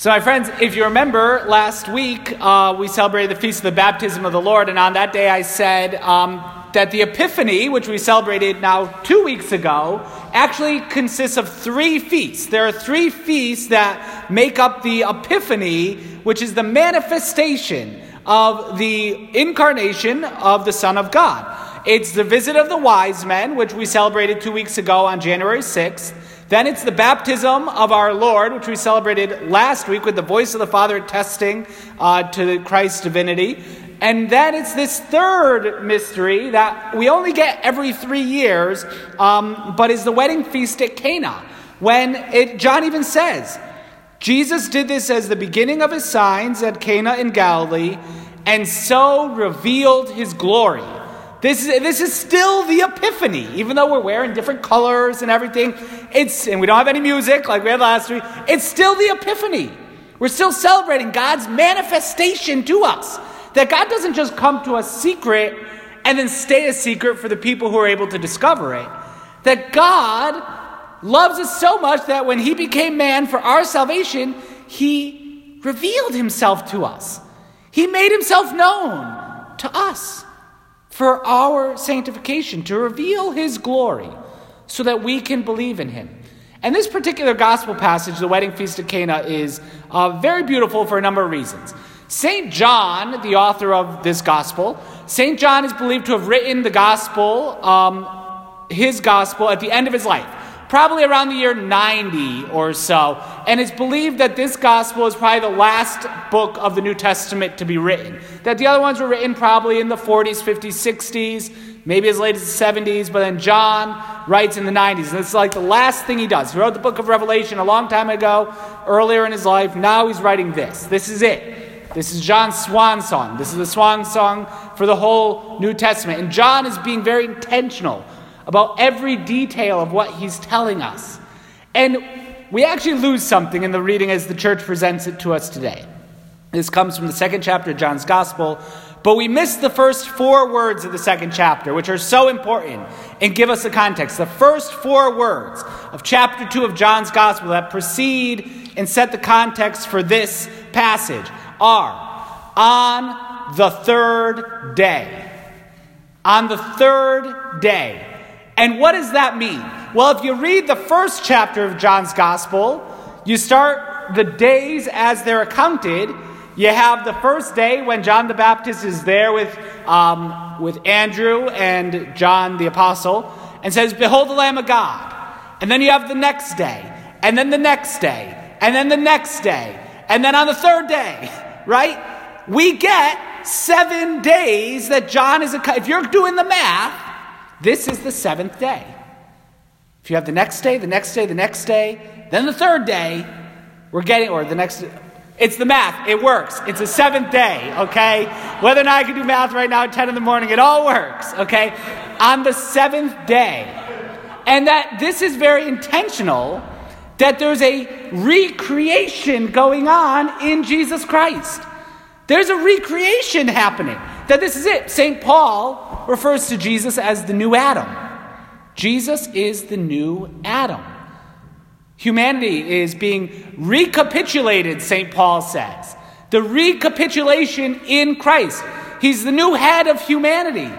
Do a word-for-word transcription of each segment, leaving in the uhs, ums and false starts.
So my friends, if you remember, last week uh, we celebrated the Feast of the Baptism of the Lord, and on that day I said um, that the Epiphany, which we celebrated now two weeks ago, actually consists of three feasts. There are three feasts that make up the Epiphany, which is the manifestation of the incarnation of the Son of God. It's the visit of the wise men, which we celebrated two weeks ago on January sixth. Then it's the baptism of our Lord, which we celebrated last week with the voice of the Father attesting uh, to Christ's divinity. And then it's this third mystery that we only get every three years, um, but is the wedding feast at Cana, when it, John even says, Jesus did this as the beginning of his signs at Cana in Galilee, and so revealed his glory. This is this is still the Epiphany, even though we're wearing different colors and everything. It's and we don't have any music like we had last week. It's still the Epiphany. We're still celebrating God's manifestation to us. That God doesn't just come to us secret and then stay a secret for the people who are able to discover it. That God loves us so much that when he became man for our salvation, he revealed himself to us. He made himself known to us. For our sanctification, to reveal his glory so that we can believe in him. And this particular gospel passage, the wedding feast of Cana, is uh, very beautiful for a number of reasons. Saint John, the author of this gospel, Saint John is believed to have written the gospel, um, his gospel, at the end of his life, probably around the year ninety or so. And it's believed that this gospel is probably the last book of the New Testament to be written. That the other ones were written probably in the forties, fifties, sixties, maybe as late as the seventies, but then John writes in the nineties. And it's like the last thing he does. He wrote the book of Revelation a long time ago, earlier in his life. Now he's writing this. This is it. This is John's swan song. This is the swan song for the whole New Testament. And John is being very intentional about every detail of what he's telling us. And we actually lose something in the reading as the church presents it to us today. This comes from the second chapter of John's Gospel, but we miss the first four words of the second chapter, which are so important and give us the context. The first four words of chapter two of John's Gospel that precede and set the context for this passage are, on the third day. On the third day. And what does that mean? Well, if you read the first chapter of John's Gospel, you start the days as they're accounted. You have the first day when John the Baptist is there with, um, with Andrew and John the Apostle and says, "Behold the Lamb of God." And then you have the next day, and then the next day, and then the next day, and then on the third day, right? We get seven days that John is, if you're doing the math, this is the seventh day. If you have the next day, the next day, the next day, then the third day, we're getting, or the next, it's the math. It works. It's the seventh day, okay? Whether or not I can do math right now at ten in the morning, it all works, okay? On the seventh day. And that this is very intentional, that there's a recreation going on in Jesus Christ. There's a recreation happening. That this is it. Saint Paul refers to Jesus as the new Adam. Jesus is the new Adam. Humanity is being recapitulated, Saint Paul says. The recapitulation in Christ. He's the new head of humanity.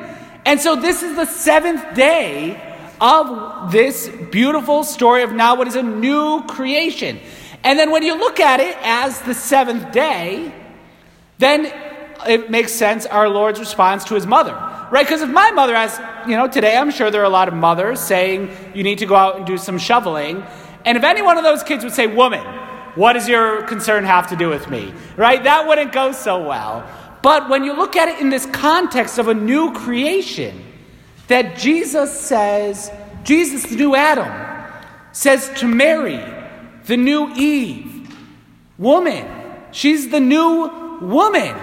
And so this is the seventh day of this beautiful story of now what is a new creation. And then when you look at it as the seventh day, then it makes sense our Lord's response to his mother, right? Because if my mother has, you know, today I'm sure there are a lot of mothers saying you need to go out and do some shoveling. And if any one of those kids would say, "Woman, what does your concern have to do with me?" Right? That wouldn't go so well. But when you look at it in this context of a new creation, that Jesus says, Jesus, the new Adam, says to Mary, the new Eve, woman, she's the new woman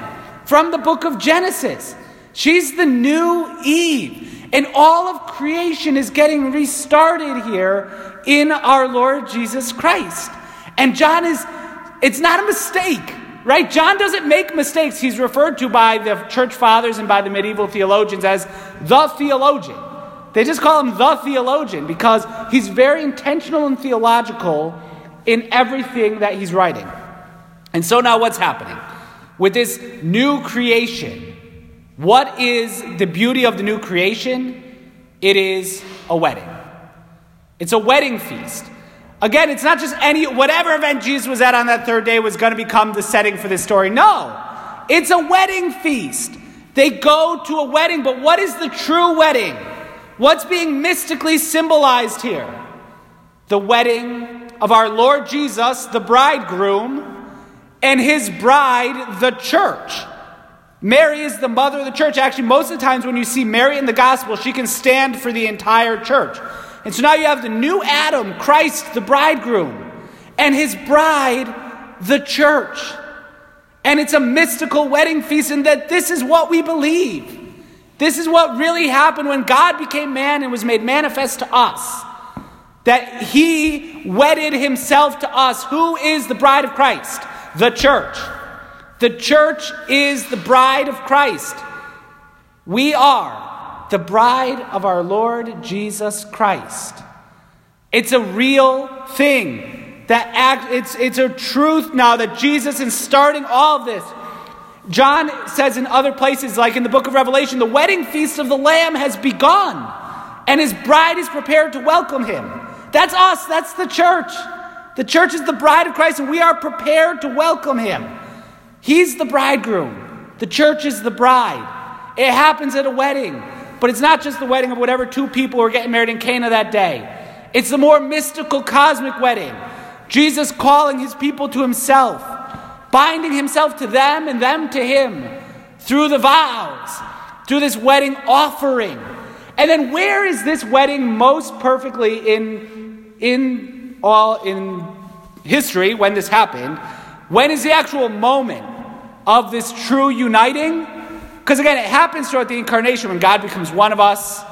from the book of Genesis. She's the new Eve. And all of creation is getting restarted here in our Lord Jesus Christ. And John is, it's not a mistake, right? John doesn't make mistakes. He's referred to by the church fathers and by the medieval theologians as the theologian. They just call him the theologian because he's very intentional and theological in everything that he's writing. And so now what's happening? With this new creation, what is the beauty of the new creation? It is a wedding. It's a wedding feast. Again, it's not just any, whatever event Jesus was at on that third day was going to become the setting for this story. No, it's a wedding feast. They go to a wedding, but what is the true wedding? What's being mystically symbolized here? The wedding of our Lord Jesus, the bridegroom, and his bride, the church. Mary is the mother of the church. Actually, most of the times when you see Mary in the gospel, she can stand for the entire church. And so now you have the new Adam, Christ, the bridegroom, and his bride, the church. And it's a mystical wedding feast in that this is what we believe. This is what really happened when God became man and was made manifest to us. That he wedded himself to us. Who is the bride of Christ? The church. The church is the bride of Christ. We are the bride of our Lord Jesus Christ. It's a real thing. That act, it's, it's a truth now that Jesus is starting all of this. John says in other places, like in the book of Revelation, the wedding feast of the Lamb has begun, and his bride is prepared to welcome him. That's us. That's the church. The church is the bride of Christ, and we are prepared to welcome him. He's the bridegroom. The church is the bride. It happens at a wedding, but it's not just the wedding of whatever two people were getting married in Cana that day. It's the more mystical, cosmic wedding. Jesus calling his people to himself, binding himself to them and them to him through the vows, through this wedding offering. And then where is this wedding most perfectly in, in all in history when this happened? When is the actual moment of this true uniting? Because again, it happens throughout the incarnation when God becomes one of us.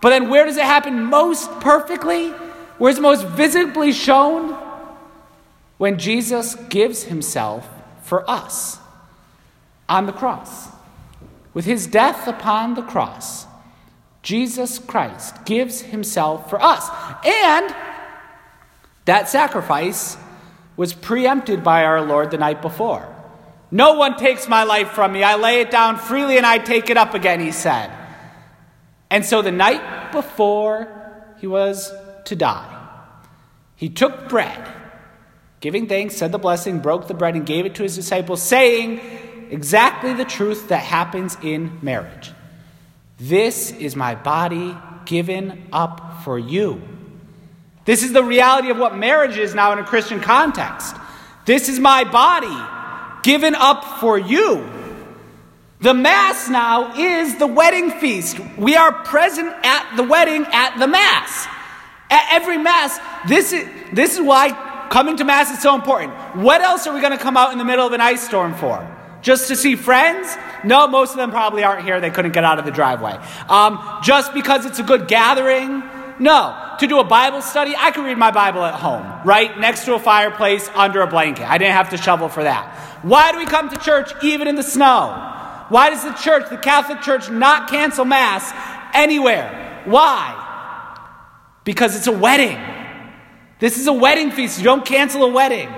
But then where does it happen most perfectly? Where is it most visibly shown? When Jesus gives himself for us on the cross. With his death upon the cross, Jesus Christ gives himself for us. And that sacrifice was preempted by our Lord the night before. No one takes my life from me. I lay it down freely and I take it up again, he said. And so the night before he was to die, he took bread, giving thanks, said the blessing, broke the bread and gave it to his disciples, saying exactly the truth that happens in marriage. This is my body given up for you. This is the reality of what marriage is now in a Christian context. This is my body given up for you. The Mass now is the wedding feast. We are present at the wedding at the Mass. At every Mass, this is, this is why coming to Mass is so important. What else are we going to come out in the middle of an ice storm for? Just to see friends? No, most of them probably aren't here. They couldn't get out of the driveway. Um, just because it's a good gathering? No. To do a Bible study, I could read my Bible at home, right? Next to a fireplace, under a blanket. I didn't have to shovel for that. Why do we come to church even in the snow? Why does the church, the Catholic Church, not cancel Mass anywhere? Why? Because it's a wedding. This is a wedding feast. You don't cancel a wedding.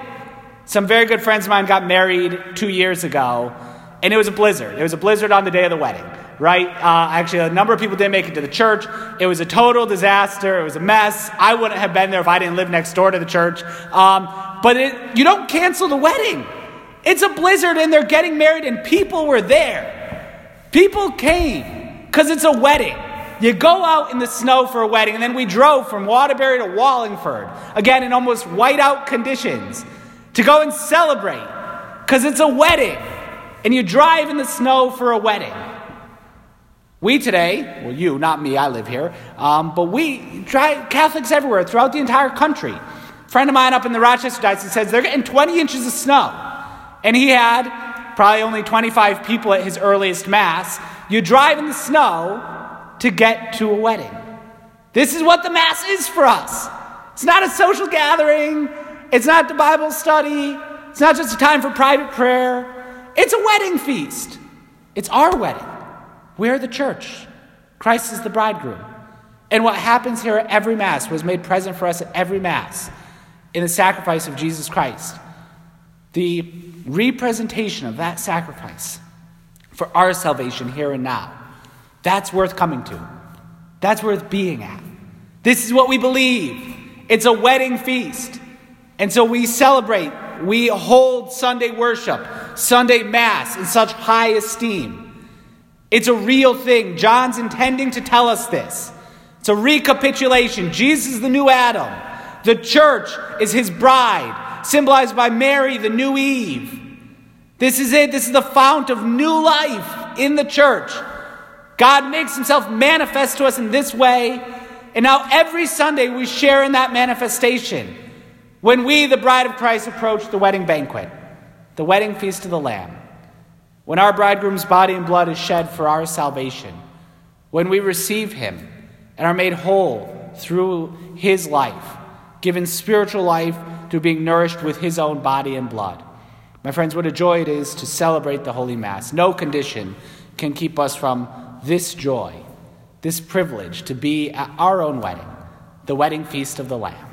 Some very good friends of mine got married two years ago, and it was a blizzard. It was a blizzard on the day of the wedding. Right? Uh, actually, a number of people didn't make it to the church. It was a total disaster. It was a mess. I wouldn't have been there if I didn't live next door to the church. Um, but it, you don't cancel the wedding. It's a blizzard and they're getting married and people were there. People came because it's a wedding. You go out in the snow for a wedding, and then we drove from Waterbury to Wallingford, again in almost whiteout conditions, to go and celebrate because it's a wedding. And you drive in the snow for a wedding. We today, well you, not me, I live here, um, but we, try Catholics everywhere, throughout the entire country. A friend of mine up in the Rochester diocese says they're getting twenty inches of snow. And he had probably only twenty-five people at his earliest Mass. You drive in the snow to get to a wedding. This is what the Mass is for us. It's not a social gathering. It's not the Bible study. It's not just a time for private prayer. It's a wedding feast. It's our wedding. We're the church. Christ is the bridegroom. And what happens here at every Mass was made present for us at every Mass in the sacrifice of Jesus Christ. the representation of that sacrifice for our salvation here and now, that's worth coming to. That's worth being at. This is what we believe. It's a wedding feast. And so we celebrate, we hold Sunday worship, Sunday Mass in such high esteem. It's a real thing. John's intending to tell us this. It's a recapitulation. Jesus is the new Adam. The church is his bride, symbolized by Mary, the new Eve. This is it. This is the fount of new life in the church. God makes himself manifest to us in this way. And now every Sunday we share in that manifestation when we, the bride of Christ, approach the wedding banquet, the wedding feast of the Lamb, when our bridegroom's body and blood is shed for our salvation, when we receive him and are made whole through his life, given spiritual life through being nourished with his own body and blood. My friends, what a joy it is to celebrate the Holy Mass. No condition can keep us from this joy, this privilege to be at our own wedding, the wedding feast of the Lamb.